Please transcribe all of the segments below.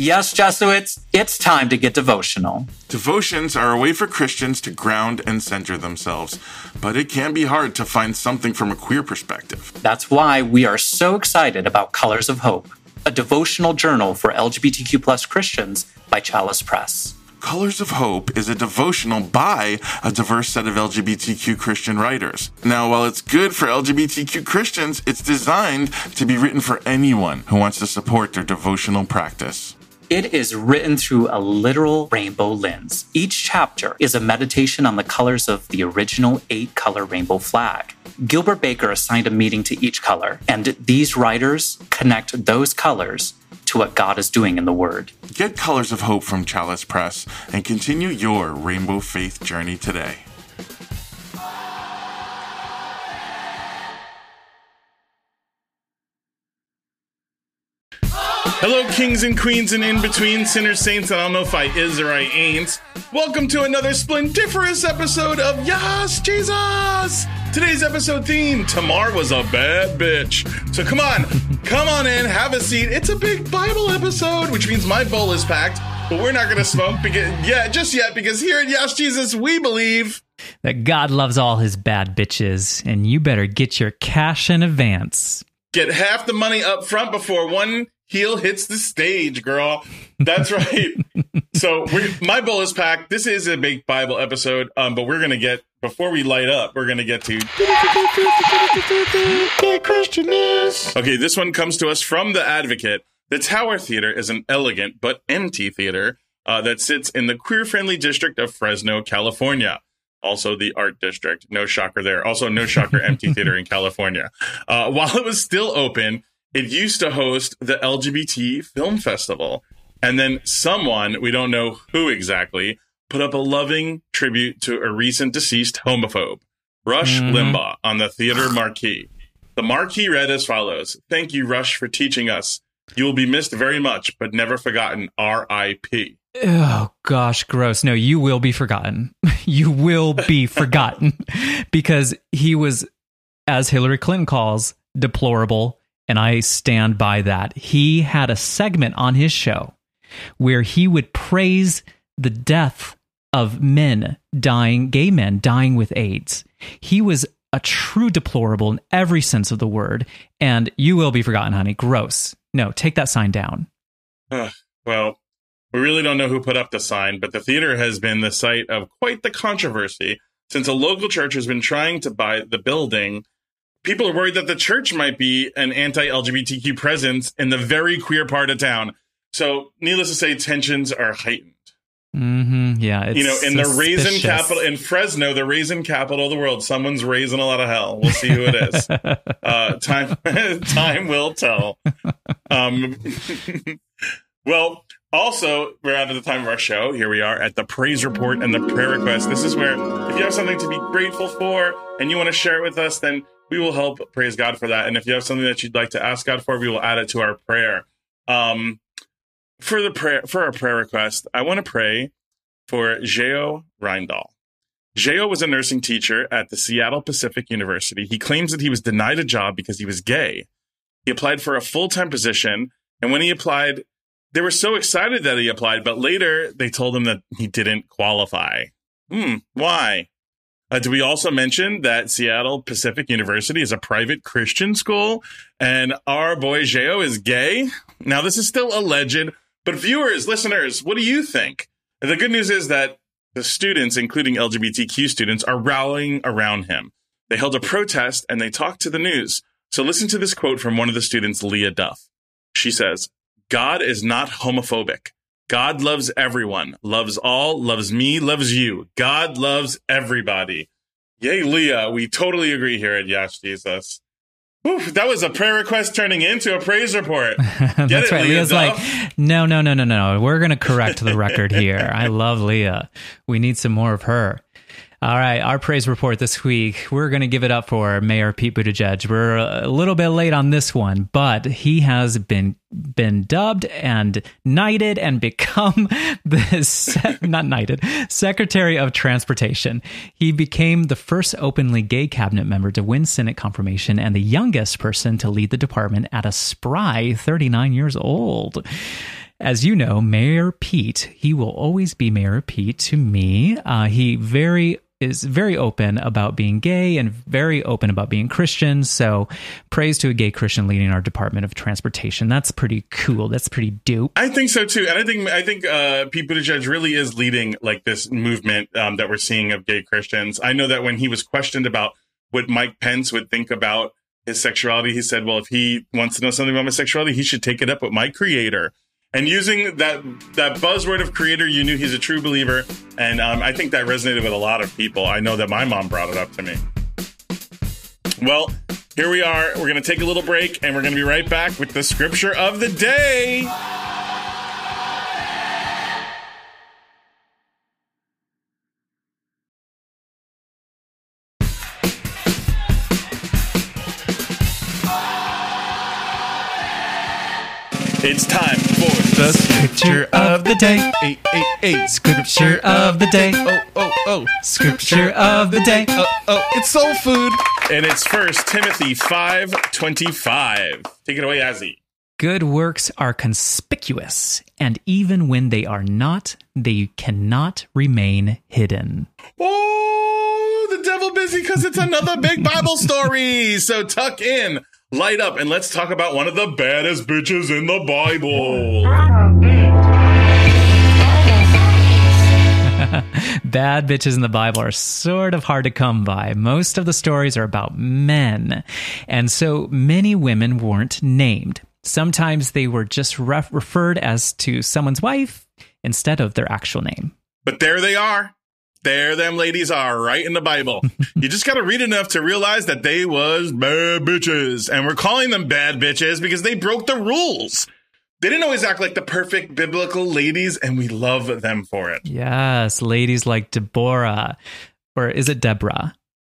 Yes, Jesuits, it's time to get devotional. Devotions are a way for Christians to ground and center themselves, but it can be hard to find something from a queer perspective. That's why we are so excited about Colors of Hope, a devotional journal for LGBTQ plus Christians by Chalice Press. Colors of Hope is a devotional by a diverse set of LGBTQ Christian writers. Now, while it's good for LGBTQ Christians, it's designed to be written for anyone who wants to support their devotional practice. It is written through a literal rainbow lens. Each chapter is a meditation on the colors of the original 8-color rainbow flag. Gilbert Baker assigned a meaning to each color, and these writers connect those colors to what God is doing in the Word. Get Colors of Hope from Chalice Press and continue your rainbow faith journey today. Hello, kings and queens and in-between sinners, saints, and I don't know if I is or I ain't. Welcome to another splendiferous episode of Yas Jesus! Today's episode theme, Tamar was a bad bitch. So come on, in, have a seat. It's a big Bible episode, which means my bowl is packed, but we're not going to smoke just yet, because here at Yas Jesus, we believe that God loves all his bad bitches, and you better get your cash in advance. Get half the money up front before one heel hits the stage, girl. That's right. So my bowl is packed. This is a big Bible episode, but we're going to get, before we light up, we're going to get to Dear Christianese. Okay, this one comes to us from The Advocate. The Tower Theater is an elegant but empty theater that sits in the queer-friendly district of Fresno, California. Also the art district. No shocker there. Also no shocker empty theater in California. While it was still open, it used to host the LGBT Film Festival. And then someone, we don't know who exactly, put up a loving tribute to a recent deceased homophobe, Rush Limbaugh, on the theater marquee. The marquee read as follows. Thank you, Rush, for teaching us. You will be missed very much, but never forgotten. R.I.P. Oh, gosh, gross. No, you will be forgotten. You will be forgotten because he was, as Hillary Clinton calls, deplorable. And I stand by that. He had a segment on his show where he would praise the death of men dying, gay men dying with AIDS. He was a true deplorable in every sense of the word. And you will be forgotten, honey. Gross. No, take that sign down. Well, we really don't know who put up the sign, but the theater has been the site of quite the controversy since a local church has been trying to buy the building. People are worried that the church might be an anti-LGBTQ presence in the very queer part of town. So, needless to say, tensions are heightened. Mm-hmm. Yeah, it's in the raisin capital, in Fresno, the raisin capital of the world, someone's raising a lot of hell. We'll see who it is. Time will tell. Well, also, we're out of the time of our show. Here we are at the praise report and the prayer request. This is where, if you have something to be grateful for and you want to share it with us, then we will help praise God for that. And if you have something that you'd like to ask God for, we will add it to our prayer. For our prayer request, I want to pray for Geo Reindahl. Geo was a nursing teacher at the Seattle Pacific University. He claims that he was denied a job because he was gay. He applied for a full-time position. And when he applied, they were so excited that he applied, but later they told him that he didn't qualify. Why? Do we also mention that Seattle Pacific University is a private Christian school and our boy Geo is gay? Now, this is still alleged, but viewers, listeners, what do you think? The good news is that the students, including LGBTQ students, are rallying around him. They held a protest and they talked to the news. So listen to this quote from one of the students, Leah Duff. She says, God is not homophobic. God loves everyone, loves all, loves me, loves you. God loves everybody. Yay, Leah. We totally agree here at Yash Jesus. Oof, that was a prayer request turning into a praise report. That's right. Leah's like, no. We're going to correct the record here. I love Leah. We need some more of her. All right. Our praise report this week, we're going to give it up for Mayor Pete Buttigieg. We're a little bit late on this one, but he has been dubbed and knighted and become the Secretary of Transportation. He became the first openly gay cabinet member to win Senate confirmation and the youngest person to lead the department at a spry 39 years old. As you know, Mayor Pete, he will always be Mayor Pete to me. He is very open about being gay and very open about being Christian. So praise to a gay Christian leading our Department of Transportation. That's pretty cool. That's pretty dope. I think so too. And I think Pete Buttigieg really is leading like this movement that we're seeing of gay Christians. I know that when he was questioned about what Mike Pence would think about his sexuality, he said, well, if he wants to know something about my sexuality, he should take it up with my creator. And using that buzzword of creator, you knew he's a true believer. And I think that resonated with a lot of people. I know that my mom brought it up to me. Well, here we are. We're going to take a little break, and we're going to be right back with the scripture of the day. It's time for the scripture of the day. Hey, hey, hey. Scripture of the day. Oh, oh, oh. Scripture of the day. Oh, oh. It's soul food. And it's 1 Timothy 5:25. Take it away, Azzy. Good works are conspicuous, and even when they are not, they cannot remain hidden. Oh, the devil busy because it's another big Bible story. So tuck in. Light up, and let's talk about one of the baddest bitches in the Bible. Bad bitches in the Bible are sort of hard to come by. Most of the stories are about men, and so many women weren't named. Sometimes they were just referred as to someone's wife instead of their actual name. But there they are. There them ladies are right in the Bible. You just got to read enough to realize that they was bad bitches. And we're calling them bad bitches because they broke the rules. They didn't always act like the perfect biblical ladies, and we love them for it. Yes, ladies like Deborah. Or is it Deborah?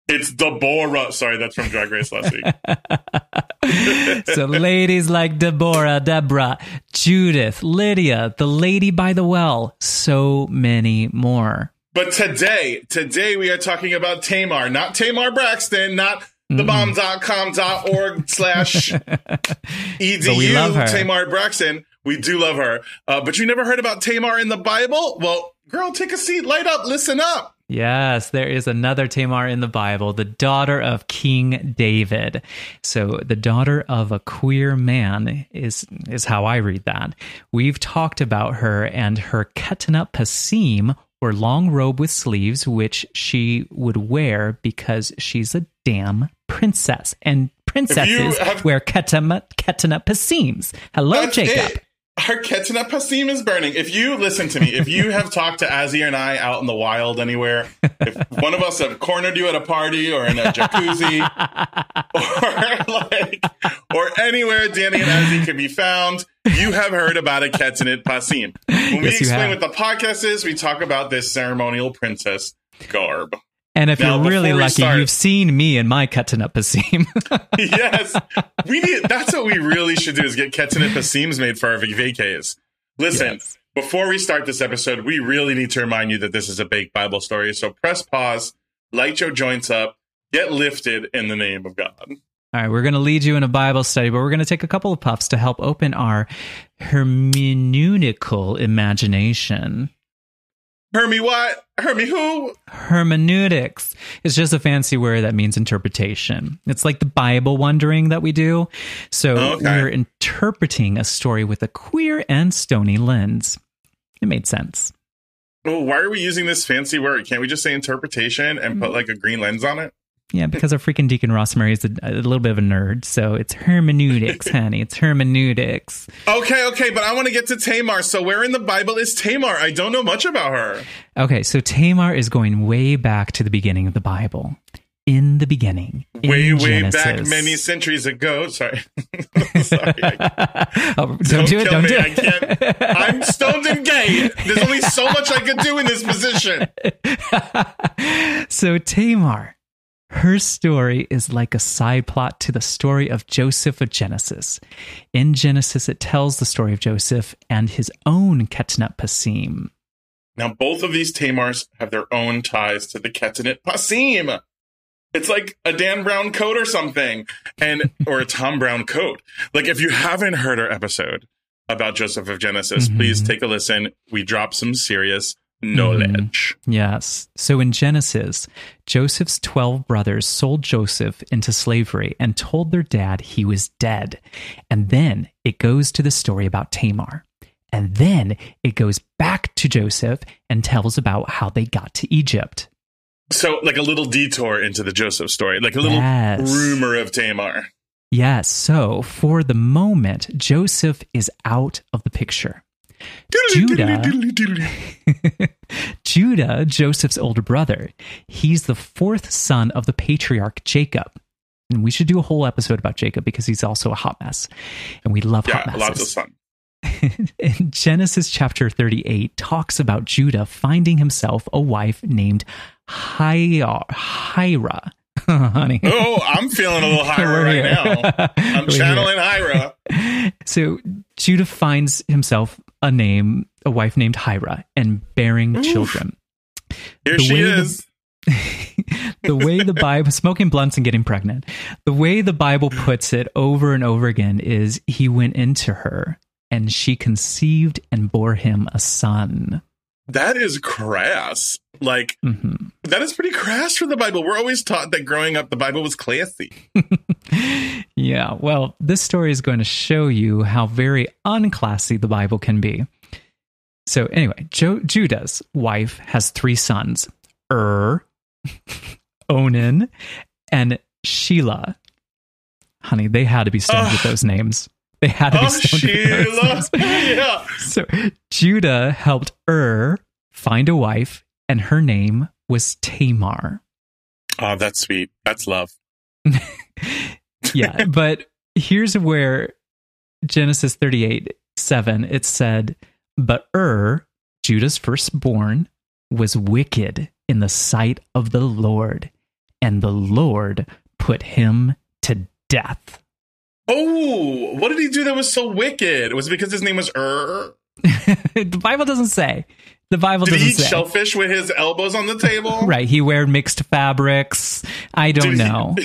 It's Deborah. Sorry, that's from Drag Race last week. So ladies like Deborah, Judith, Lydia, the lady by the well, so many more. But today we are talking about Tamar, not Tamar Braxton, not the bomb.com.org/edu. Tamar Braxton. We do love her. But you never heard about Tamar in the Bible? Well, girl, take a seat, light up, listen up. Yes, there is another Tamar in the Bible, the daughter of King David. So the daughter of a queer man is how I read that. We've talked about her and her ketanat pasim, or long robe with sleeves, which she would wear because she's a damn princess. And princesses wear ketanat pasims. Hello, Jacob. It. Her ketanat pasim is burning. If you listen to me, if you have talked to Azzy and I out in the wild anywhere, if one of us have cornered you at a party or in a jacuzzi or anywhere Danny and Azzy can be found, you have heard about a ketanat pasim. When we explain what the podcast is, we talk about this ceremonial princess garb. And if now, you're really lucky, you've seen me in my ketanat pasim. Yes. That's what we really should do is get ketanat pasims made for our vacays. Listen, yes. Before we start this episode, we really need to remind you that this is a baked Bible story. So press pause, light your joints up, get lifted in the name of God. All right, we're going to lead you in a Bible study, but we're going to take a couple of puffs to help open our hermeneutical imagination. Hermie what? Hermie who? Hermeneutics. It's just a fancy word that means interpretation. It's like the Bible wondering that we do. So We're interpreting a story with a queer and stony lens. It made sense. Oh, why are we using this fancy word? Can't we just say interpretation and put like a green lens on it? Yeah, because our freaking Deacon Ross Murray is a little bit of a nerd, so it's hermeneutics, honey. It's hermeneutics. Okay, but I want to get to Tamar. So where in the Bible is Tamar? I don't know much about her. Okay, so Tamar is going way back to the beginning of the Bible. In the beginning. Way back many centuries ago. Sorry. Sorry. Don't do it. Don't do it. I can't. I'm stoned and gay. There's only so much I could do in this position. So Tamar. Her story is like a side plot to the story of Joseph of Genesis. In Genesis, it tells the story of Joseph and his own ketanat pasim. Now, both of these Tamars have their own ties to the ketanat pasim. It's like a Dan Brown coat or something, or a Tom Brown coat. Like, if you haven't heard our episode about Joseph of Genesis, please take a listen. We drop some serious knowledge. Yes. So in Genesis, Joseph's 12 brothers sold Joseph into slavery and told their dad he was dead. And then it goes to the story about Tamar. And then it goes back to Joseph and tells about how they got to Egypt. So like a little detour into the Joseph story, like a little rumor of Tamar. Yes. So for the moment, Joseph is out of the picture. Judah, Joseph's older brother, he's the fourth son of the patriarch Jacob. And we should do a whole episode about Jacob because he's also a hot mess. And we love hot messes. Lots of fun. In Genesis chapter 38 talks about Judah finding himself a wife named Hira. Oh, honey. Oh, I'm feeling a little Hira right now. I'm channeling Hira. So Judah finds himself a wife named Hira, and bearing children. Here she is. The way the Bible, smoking blunts and getting pregnant, the way the Bible puts it over and over again is he went into her and she conceived and bore him a son. That is crass. Like, that is pretty crass for the Bible. We're always taught that growing up, the Bible was classy. Yeah, well, this story is going to show you how very unclassy the Bible can be. So anyway, Judah's wife has three sons, Onan, and Shelah. Honey, they had to be stoned with those names. They had to be stoned with those names. Yeah. So Judah helped find a wife, and her name was Tamar. Oh, that's sweet. That's love. Yeah, but here's where Genesis 38:7, it said, but Judah's firstborn, was wicked in the sight of the Lord, and the Lord put him to death. Oh, what did he do that was so wicked? Was it because his name was The Bible doesn't say. The Bible doesn't say. Did he eat shellfish with his elbows on the table? Right, he wear mixed fabrics. I don't know.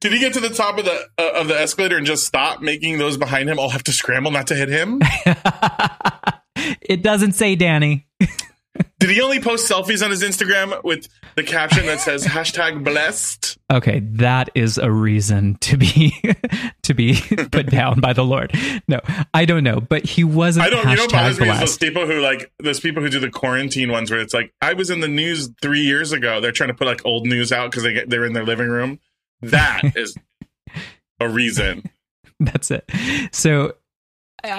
Did he get to the top of the escalator and just stop, making those behind him all have to scramble not to hit him? It doesn't say, Danny. Did he only post selfies on his Instagram with the caption that says #blessed? Okay, that is a reason to be put down by the Lord. No, I don't know, but he wasn't. I don't. You know, bothers me is those people who do the quarantine ones where it's like, I was in the news 3 years ago. They're trying to put like old news out because they're in their living room. That is a reason. That's it. So.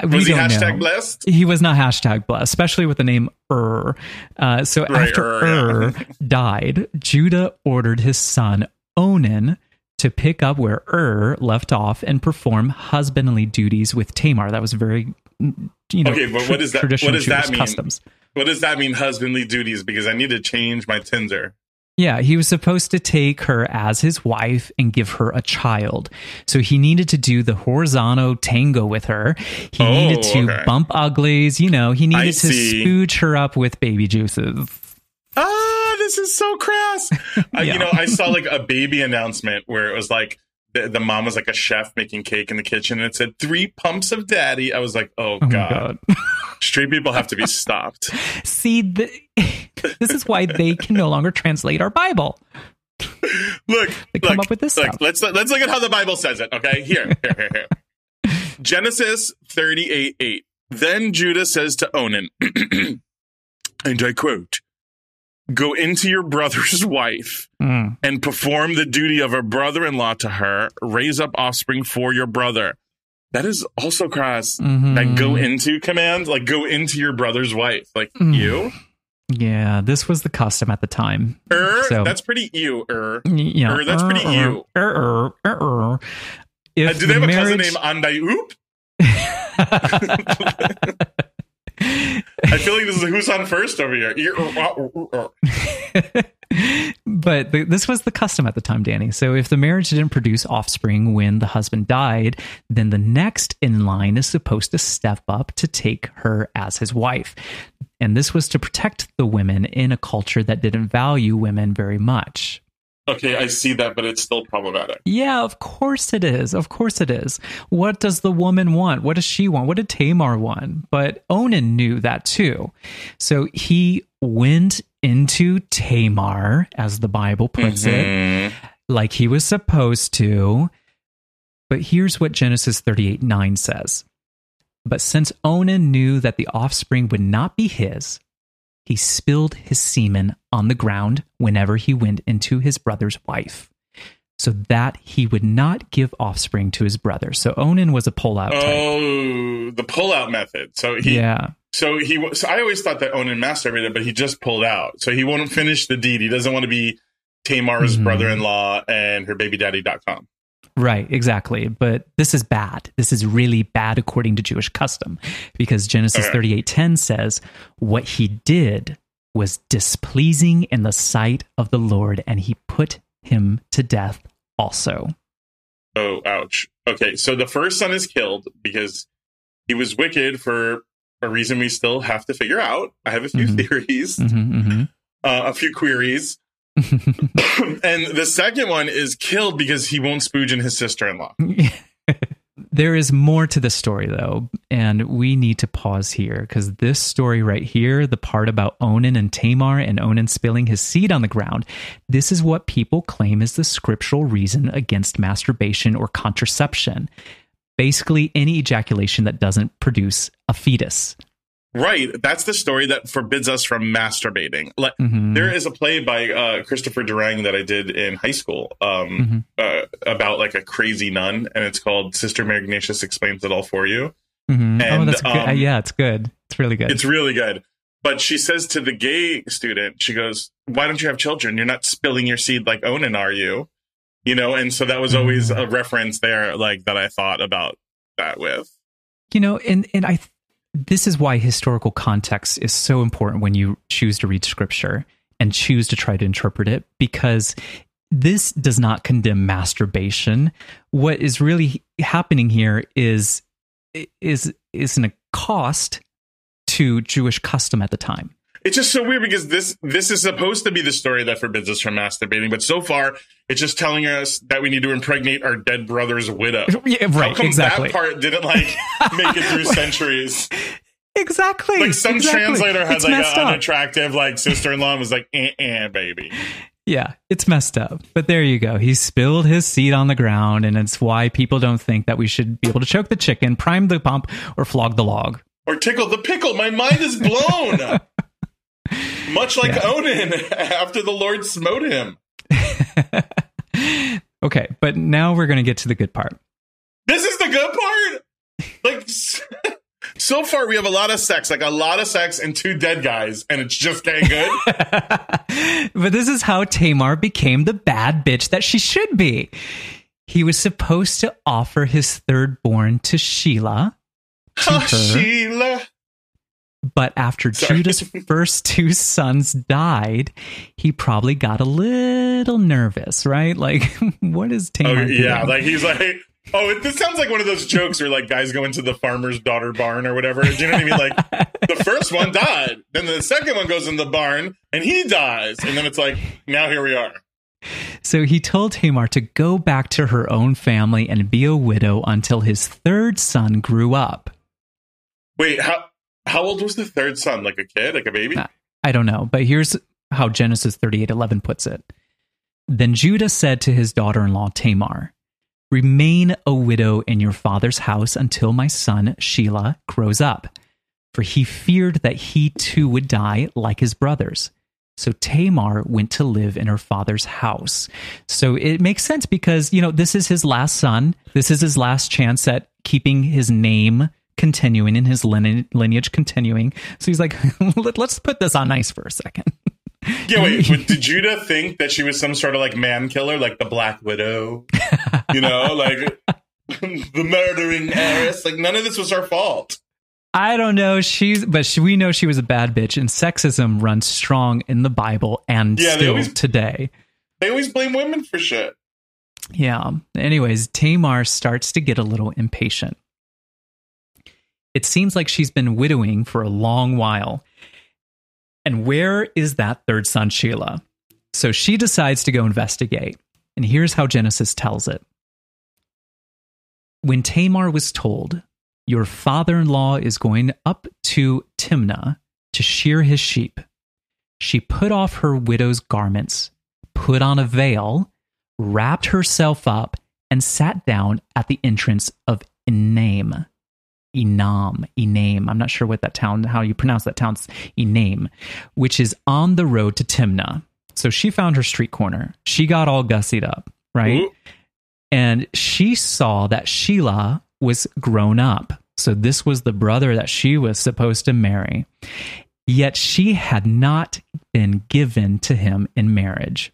Was he #blessed? He was not #blessed, especially with the name So right, after died, Judah ordered his son Onan to pick up where left off and perform husbandly duties with Tamar. That was very, okay, but what is that? Traditional what does Jewish that mean? Customs. What does that mean, husbandly duties? Because I need to change my Tinder. Yeah, he was supposed to take her as his wife and give her a child. So he needed to do the horizontal tango with her. He needed to bump uglies. You know, he needed to spooge her up with baby juices. Ah, this is so crass. You know, I saw like a baby announcement where it was like the mom was like a chef making cake in the kitchen, and it said 3 pumps of daddy. I was like, oh God. Straight people have to be stopped. See, this is why they can no longer translate our Bible. Look, they come up with this stuff. Let's look at how the Bible says it. Okay, here. Genesis 38:8. Then Judah says to Onan, and I quote, "Go into your brother's wife and perform the duty of a brother-in-law to her. Raise up offspring for your brother." That is also cross. That go into command, like go into your brother's wife, like you. Yeah, this was the custom at the time. That's pretty you. Yeah, that's pretty you. Do they have a cousin named Andai Oop? I feel like this is a who's on first over here. But this was the custom at the time, Danny. So if the marriage didn't produce offspring when the husband died, then the next in line is supposed to step up to take her as his wife. And this was to protect the women in a culture that didn't value women very much. Okay, I see that, but it's still problematic. Yeah, of course it is. Of course it is. What does the woman want? What does she want? What did Tamar want? But Onan knew that too. So he went into Tamar, as the Bible puts it, like he was supposed to. But here's what Genesis 38:9 says. But since Onan knew that the offspring would not be his, he spilled his semen on the ground whenever he went into his brother's wife, so that he would not give offspring to his brother. So Onan was a pullout type. Oh, the pullout method. So I always thought that Onan masturbated, but he just pulled out. So he won't finish the deed. He doesn't want to be Tamar's brother-in-law and her babydaddy.com. Right, exactly. But this is bad. This is really bad according to Jewish custom, because Genesis 38:10 says, what he did was displeasing in the sight of the Lord, and he put him to death also. Oh, ouch. Okay, so the first son is killed because he was wicked for a reason we still have to figure out. I have a few theories, a few queries. And the second one is killed because he won't spooge in his sister-in-law. There is more to the story, though, and we need to pause here, because this story right here, the part about Onan and Tamar and Onan spilling his seed on the ground, this is what people claim is the scriptural reason against masturbation or contraception. Basically, any ejaculation that doesn't produce a fetus. Right. That's the story that forbids us from masturbating. Like, there is a play by Christopher Durang that I did in high school about like a crazy nun, and it's called Sister Mary Ignatius Explains It All For You. And, oh, that's good. Yeah, it's good. It's really good. It's really good. But she says to the gay student, she goes, why don't you have children? You're not spilling your seed like Onan, are you? You know, and so that was always a reference there, like, that I thought about that with. You know, and I this is why historical context is so important when you choose to read scripture and choose to try to interpret it, because this does not condemn masturbation. What is really happening here is an accost to Jewish custom at the time. It's just so weird, because this is supposed to be the story that forbids us from masturbating, but so far it's just telling us that we need to impregnate our dead brother's widow. Yeah, right. How come exactly. That part didn't like make it through centuries? Exactly. Like some translator had like an unattractive like sister-in-law and was like, baby. Yeah, it's messed up. But there you go. He spilled his seed on the ground, and it's why people don't think that we should be able to choke the chicken, prime the pump, or flog the log. Or tickle the pickle. My mind is blown. Much like Onan after the Lord smote him. Okay, but now we're going to get to the good part. This is the good part? Like, so far we have a lot of sex and two dead guys, and it's just getting good. But this is how Tamar became the bad bitch that she should be. He was supposed to offer his third born to Shelah. Shelah. But after Judah's first two sons died, he probably got a little nervous, right? Like, what is Tamar doing? Yeah, like he's like, oh, this sounds like one of those jokes where like guys go into the farmer's daughter barn or whatever. Do you know what I mean? Like, the first one died, then the second one goes in the barn and he dies. And then it's like, now here we are. So he told Tamar to go back to her own family and be a widow until his third son grew up. Wait, How old was the third son? Like a kid? Like a baby? I don't know. But here's how Genesis 38:11 puts it. Then Judah said to his daughter-in-law Tamar, remain a widow in your father's house until my son Shelah grows up. For he feared that he too would die like his brothers. So Tamar went to live in her father's house. So it makes sense, because, you know, this is his last son. This is his last chance at keeping his name continuing in his lineage continuing. So he's like, let's put this on ice for a second. Yeah, wait, did Judah think that she was some sort of like man killer, like the Black Widow, you know, like the murdering heiress? Like, none of this was her fault. I don't know. We know she was a bad bitch, and sexism runs strong in the Bible and today. They always blame women for shit. Yeah. Anyways, Tamar starts to get a little impatient. It seems like she's been widowing for a long while. And where is that third son, Shelah? So she decides to go investigate. And here's how Genesis tells it. When Tamar was told, your father-in-law is going up to Timnah to shear his sheep, she put off her widow's garments, put on a veil, wrapped herself up, and sat down at the entrance of Enam. Enam. I'm not sure what that town, how you pronounce that town's Enam, which is on the road to Timnah. So she found her street corner. She got all gussied up, right? Mm-hmm. And she saw that Shelah was grown up. So this was the brother that she was supposed to marry. Yet she had not been given to him in marriage.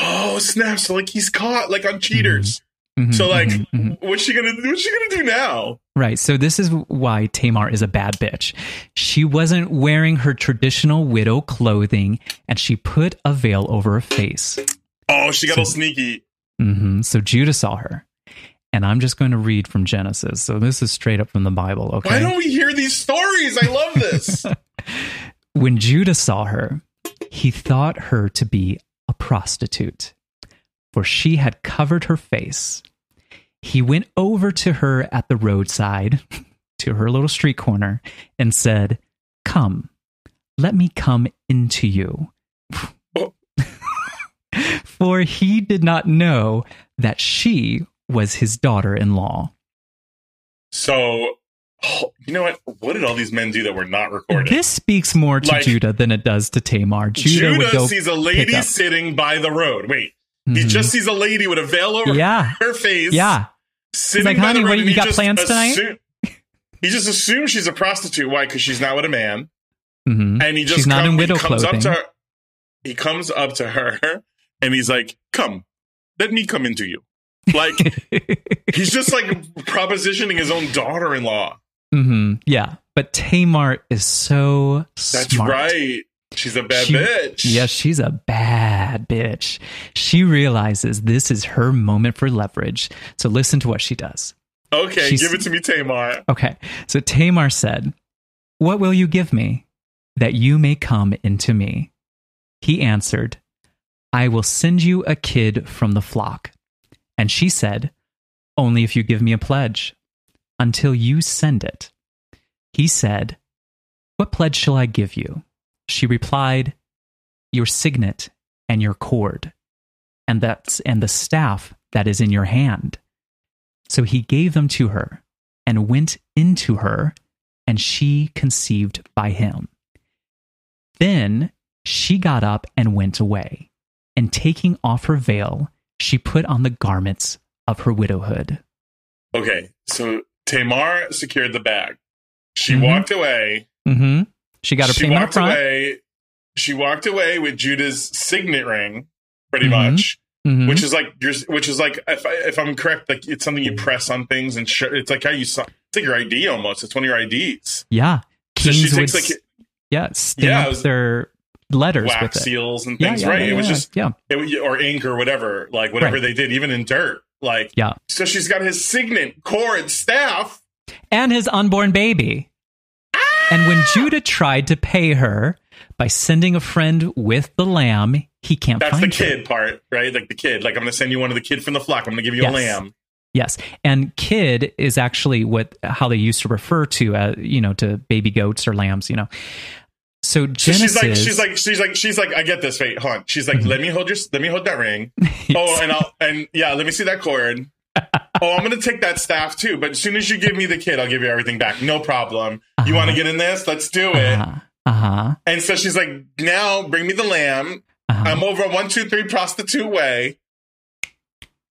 Oh, snap. So like he's caught like on cheaters. Mm-hmm. So like, mm-hmm. what's she gonna do now? Right. So this is why Tamar is a bad bitch. She wasn't wearing her traditional widow clothing, and she put a veil over her face. Oh, she got all sneaky. Mm-hmm. So Judah saw her. And I'm just going to read from Genesis. So this is straight up from the Bible. Okay. Why don't we hear these stories? I love this. When Judah saw her, he thought her to be a prostitute, for she had covered her face. He went over to her at the roadside, to her little street corner, and said, come, let me come into you. Oh. For he did not know that she was his daughter-in-law. So, you know what? What did all these men do that were not recorded? This speaks more to Judah than it does to Tamar. Judah sees a lady sitting by the road. Wait, mm-hmm. He just sees a lady with a veil over her face. Yeah, sitting like, by honey, the road. What, you got plans tonight? He just assumes she's a prostitute. Why? Because she's not with a man. Mm-hmm. And he just she's not in widow clothing. He comes up to her, and he's like, "Come, let me come into you." Like, he's just like propositioning his own daughter-in-law. Mm-hmm. Yeah, but Tamar is so smart. That's right. She's a bad bitch. Yeah, she's a bad bitch. She realizes this is her moment for leverage. So listen to what she does. Okay, give it to me, Tamar. Okay, so Tamar said, what will you give me that you may come into me? He answered, I will send you a kid from the flock. And she said, only if you give me a pledge, until you send it. He said, what pledge shall I give you? She replied, your signet and your cord, and the staff that is in your hand. So he gave them to her, and went into her, and she conceived by him. Then she got up and went away, and taking off her veil, she put on the garments of her widowhood. Okay, so Tamar secured the bag. She walked away. Mm-hmm. She got her payment up front. She walked away with Judah's signet ring, pretty much, which is like if I'm correct, like it's something you press on things, and it's like how you it's like your ID almost. It's one of your IDs. Yeah, kings so she takes would, like stamp their letters, wax with it. Seals and things, right? It was or ink or whatever, like whatever they did, even in dirt, like So she's got his signet, cord, staff, and his unborn baby. Ah! And when Judah tried to pay her by sending a friend with the lamb, he can't. That's find the kid her. Part, right? Like the kid, like I'm going to send you one of the kid from the flock. I'm going to give you a lamb. Yes, and kid is actually how they used to refer to, to baby goats or lambs, So Genesis, she's like, I get this. Wait, hold on. She's like, let me hold that ring. Oh, and let me see that cord. Oh, I'm going to take that staff too. But as soon as you give me the kid, I'll give you everything back. No problem. Uh-huh. You want to get in this? Let's do it. Uh-huh. And so she's like, now bring me the lamb. Uh-huh. I'm over 1, 2, 3 prostitute way.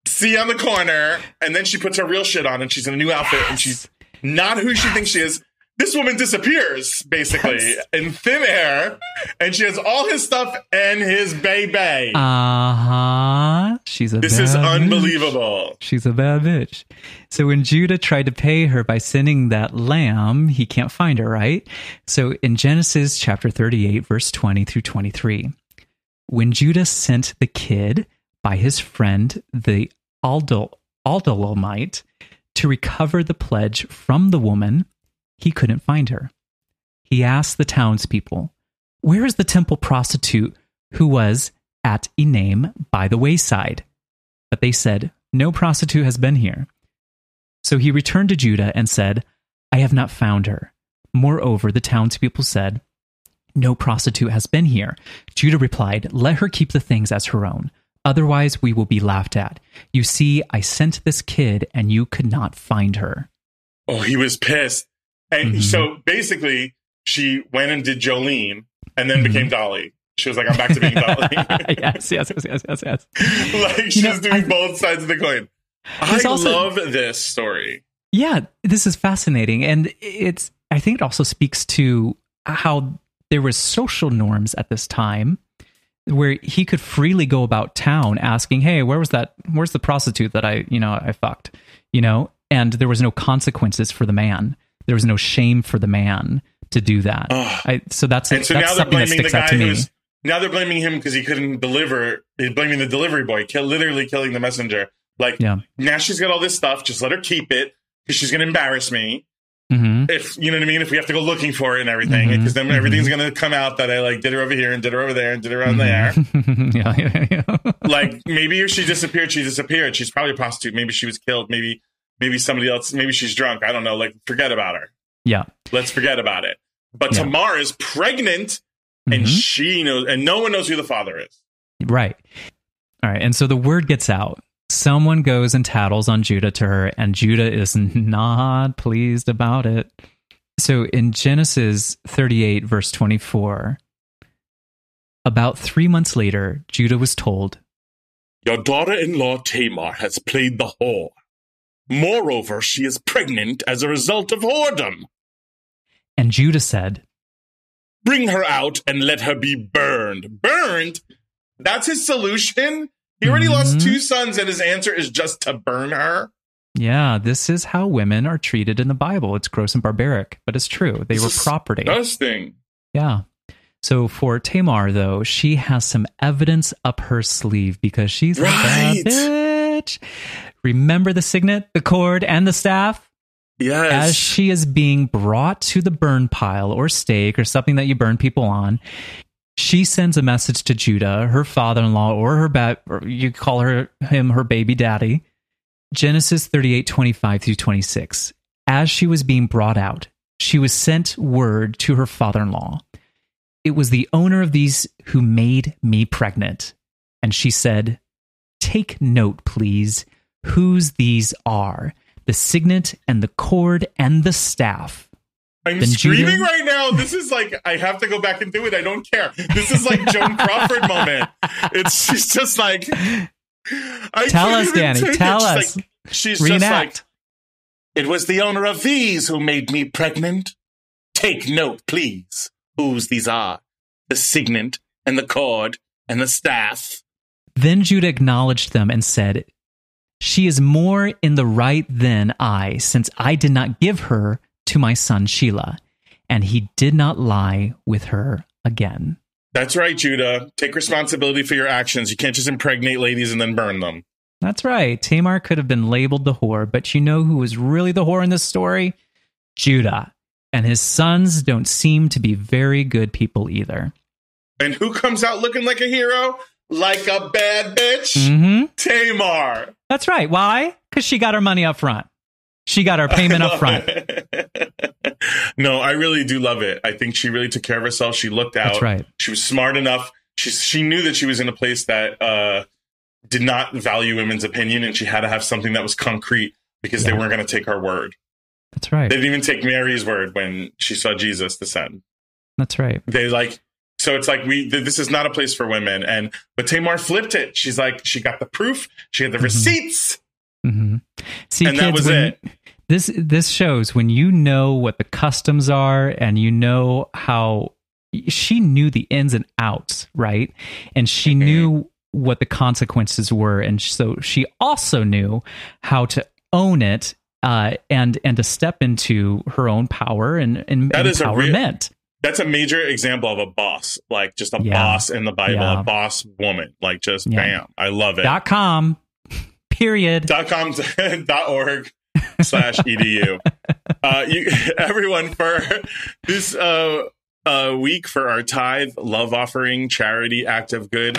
See you on the corner. And then she puts her real shit on and she's in a new outfit and she's not who she thinks she is. This woman disappears, basically, in thin air, and she has all his stuff and his baby. Uh-huh. This is unbelievable. She's a bad bitch. So when Judah tried to pay her by sending that lamb, he can't find her, right? So in Genesis chapter 38, verse 20 through 23, when Judah sent the kid by his friend, the Aldolomite, to recover the pledge from the woman, he couldn't find her. He asked the townspeople, where is the temple prostitute who was at Enam by the wayside. But they said, no prostitute has been here. So he returned to Judah and said, I have not found her. Moreover, the townspeople said, no prostitute has been here. Judah replied, let her keep the things as her own. Otherwise, we will be laughed at. You see, I sent this kid and you could not find her. Oh, he was pissed. And so basically, she went and did Jolene and then became Dolly. She was like, I'm back to being Dolly. yes. Like, she's doing both sides of the coin. I love this story. Yeah, this is fascinating. And I think it also speaks to how there was social norms at this time where he could freely go about town asking, hey, where's the prostitute that I fucked, and there was no consequences for the man. There was no shame for the man to do that. So that's something that sticks out to me. Now they're blaming him because he couldn't deliver. They're blaming the delivery boy, literally killing the messenger. Like, now she's got all this stuff. Just let her keep it because she's going to embarrass me. Mm-hmm. If you know what I mean? If we have to go looking for it and everything, because then everything's going to come out that I did her over here and did her over there and did her around there. yeah. Like, maybe if she disappeared, She's probably a prostitute. Maybe she was killed. Maybe somebody else. Maybe she's drunk. I don't know. Forget about her. Yeah. Let's forget about it. But Tamar is pregnant and she knows, and no one knows who the father is. Right. All right. And so the word gets out. Someone goes and tattles on Judah to her, and Judah is not pleased about it. So in Genesis 38, verse 24, about 3 months later, Judah was told, your daughter-in-law Tamar has played the whore. Moreover, she is pregnant as a result of whoredom. And Judah said, bring her out and let her be burned. Burned? That's his solution? He already lost two sons, and his answer is just to burn her. Yeah, this is how women are treated in the Bible. It's gross and barbaric, but it's true. They were property. Disgusting. Yeah. So for Tamar, though, she has some evidence up her sleeve because she's like, bitch. Remember the signet, the cord, and the staff? Yes. As she is being brought to the burn pile or stake or something that you burn people on, she sends a message to Judah, her father-in-law, or her baby daddy. Genesis 38, 25 through 26. As she was being brought out, she was sent word to her father-in-law. It was the owner of these who made me pregnant. And she said, take note, please, whose these are, the signet and the cord and the staff. I'm screaming right now. This is I have to go back and do it. I don't care. This is Joan Crawford moment. She's just tell us, Danny. Tell us. She's just it was the owner of these who made me pregnant. Take note, please, whose these are, the signet and the cord and the staff. Then Judah acknowledged them and said, she is more in the right than I, since I did not give her to my son Shelah, and he did not lie with her again. That's right, Judah. Take responsibility for your actions. You can't just impregnate ladies and then burn them. That's right. Tamar could have been labeled the whore, but you know who was really the whore in this story? Judah. And his sons don't seem to be very good people either. And who comes out looking like a hero? Like a bad bitch? Mm-hmm. Tamar. That's right. Why? Because she got her money up front. She got her payment up front. No, I really do love it. I think she really took care of herself. She looked out. That's right. She was smart enough. She knew that she was in a place that did not value women's opinion, and she had to have something that was concrete because they weren't going to take her word. That's right. They didn't even take Mary's word when she saw Jesus descend. That's right. So it's this is not a place for women. But Tamar flipped it. She's she got the proof. She had the receipts. Mm-hmm. See, and kids, that was it. This shows when you know what the customs are, and you know how she knew the ins and outs, right? And she knew what the consequences were, and so she also knew how to own it and to step into her own power and empowerment. That's a major example of a boss, just a boss in the Bible, a boss woman, bam. I love it. .com. Period. .com .org .edu. Everyone, for this week, for our tithe, love offering, charity, act of good.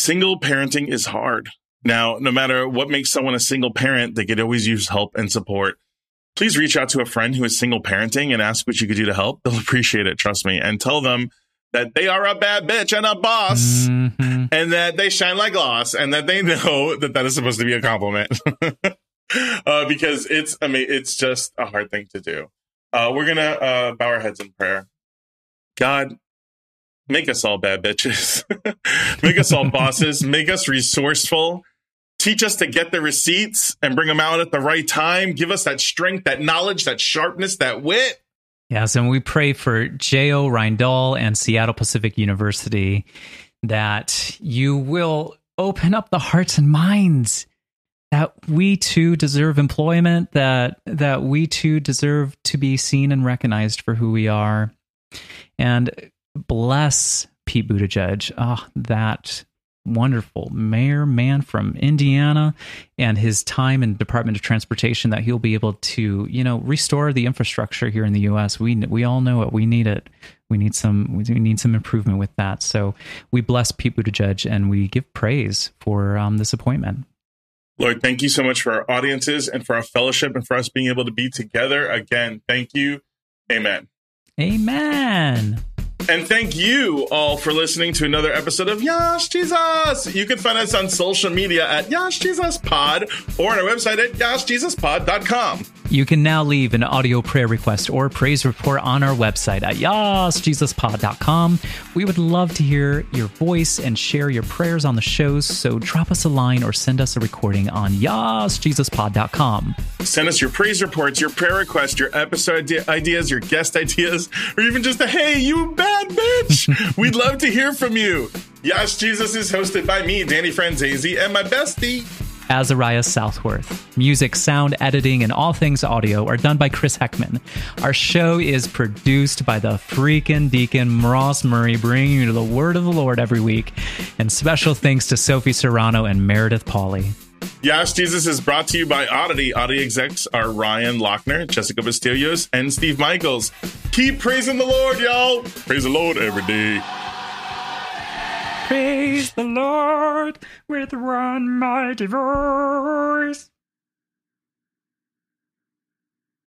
Single parenting is hard. Now, no matter what makes someone a single parent, they could always use help and support. Please reach out to a friend who is single parenting and ask what you could do to help. They'll appreciate it, trust me. And tell them that they are a bad bitch and a boss, mm-hmm. and that they shine like gloss, and that they know that that is supposed to be a compliment. Because it's just a hard thing to do. We're going to bow our heads in prayer. God, make us all bad bitches. Make us all bosses. Make us resourceful. Teach us to get the receipts and bring them out at the right time. Give us that strength, that knowledge, that sharpness, that wit. Yes, and we pray for Geo Reindahl and Seattle Pacific University that you will open up the hearts and minds, that we too deserve employment, that we too deserve to be seen and recognized for who we are. And bless Pete Buttigieg, that wonderful mayor man from Indiana, and his time in the Department of Transportation, that he'll be able to, restore the infrastructure here in the U.S. We all know it. We need it. We need some improvement with that. So we bless Pete Buttigieg and we give praise for this appointment. Lord, thank you so much for our audiences and for our fellowship and for us being able to be together again. Thank you. Amen. Amen. And thank you all for listening to another episode of Yash Jesus. You can find us on social media at Yash Jesus Pod or on our website at YashJesusPod.com. You can now leave an audio prayer request or praise report on our website at YashJesusPod.com. We would love to hear your voice and share your prayers on the shows, so drop us a line or send us a recording on YashJesusPod.com. Send us your praise reports, your prayer requests, your episode ideas, your guest ideas, or even just a, hey, you bet. Bitch, we'd love to hear from you. Yash Jesus is hosted by me, Danny Franzese, and my bestie, Azariah Southworth. Music, sound, editing, and all things audio are done by Chris Heckman. Our show is produced by the freaking Deacon Ross Murray, bringing you to the word of the Lord every week. And special thanks to Sophie Serrano and Meredith Pauly. Yash Jesus is brought to you by Oddity. Oddity execs are Ryan Lochner, Jessica Bastillos, and Steve Michaels. Keep praising the Lord, y'all. Praise the Lord every day. Praise the Lord with one mighty voice.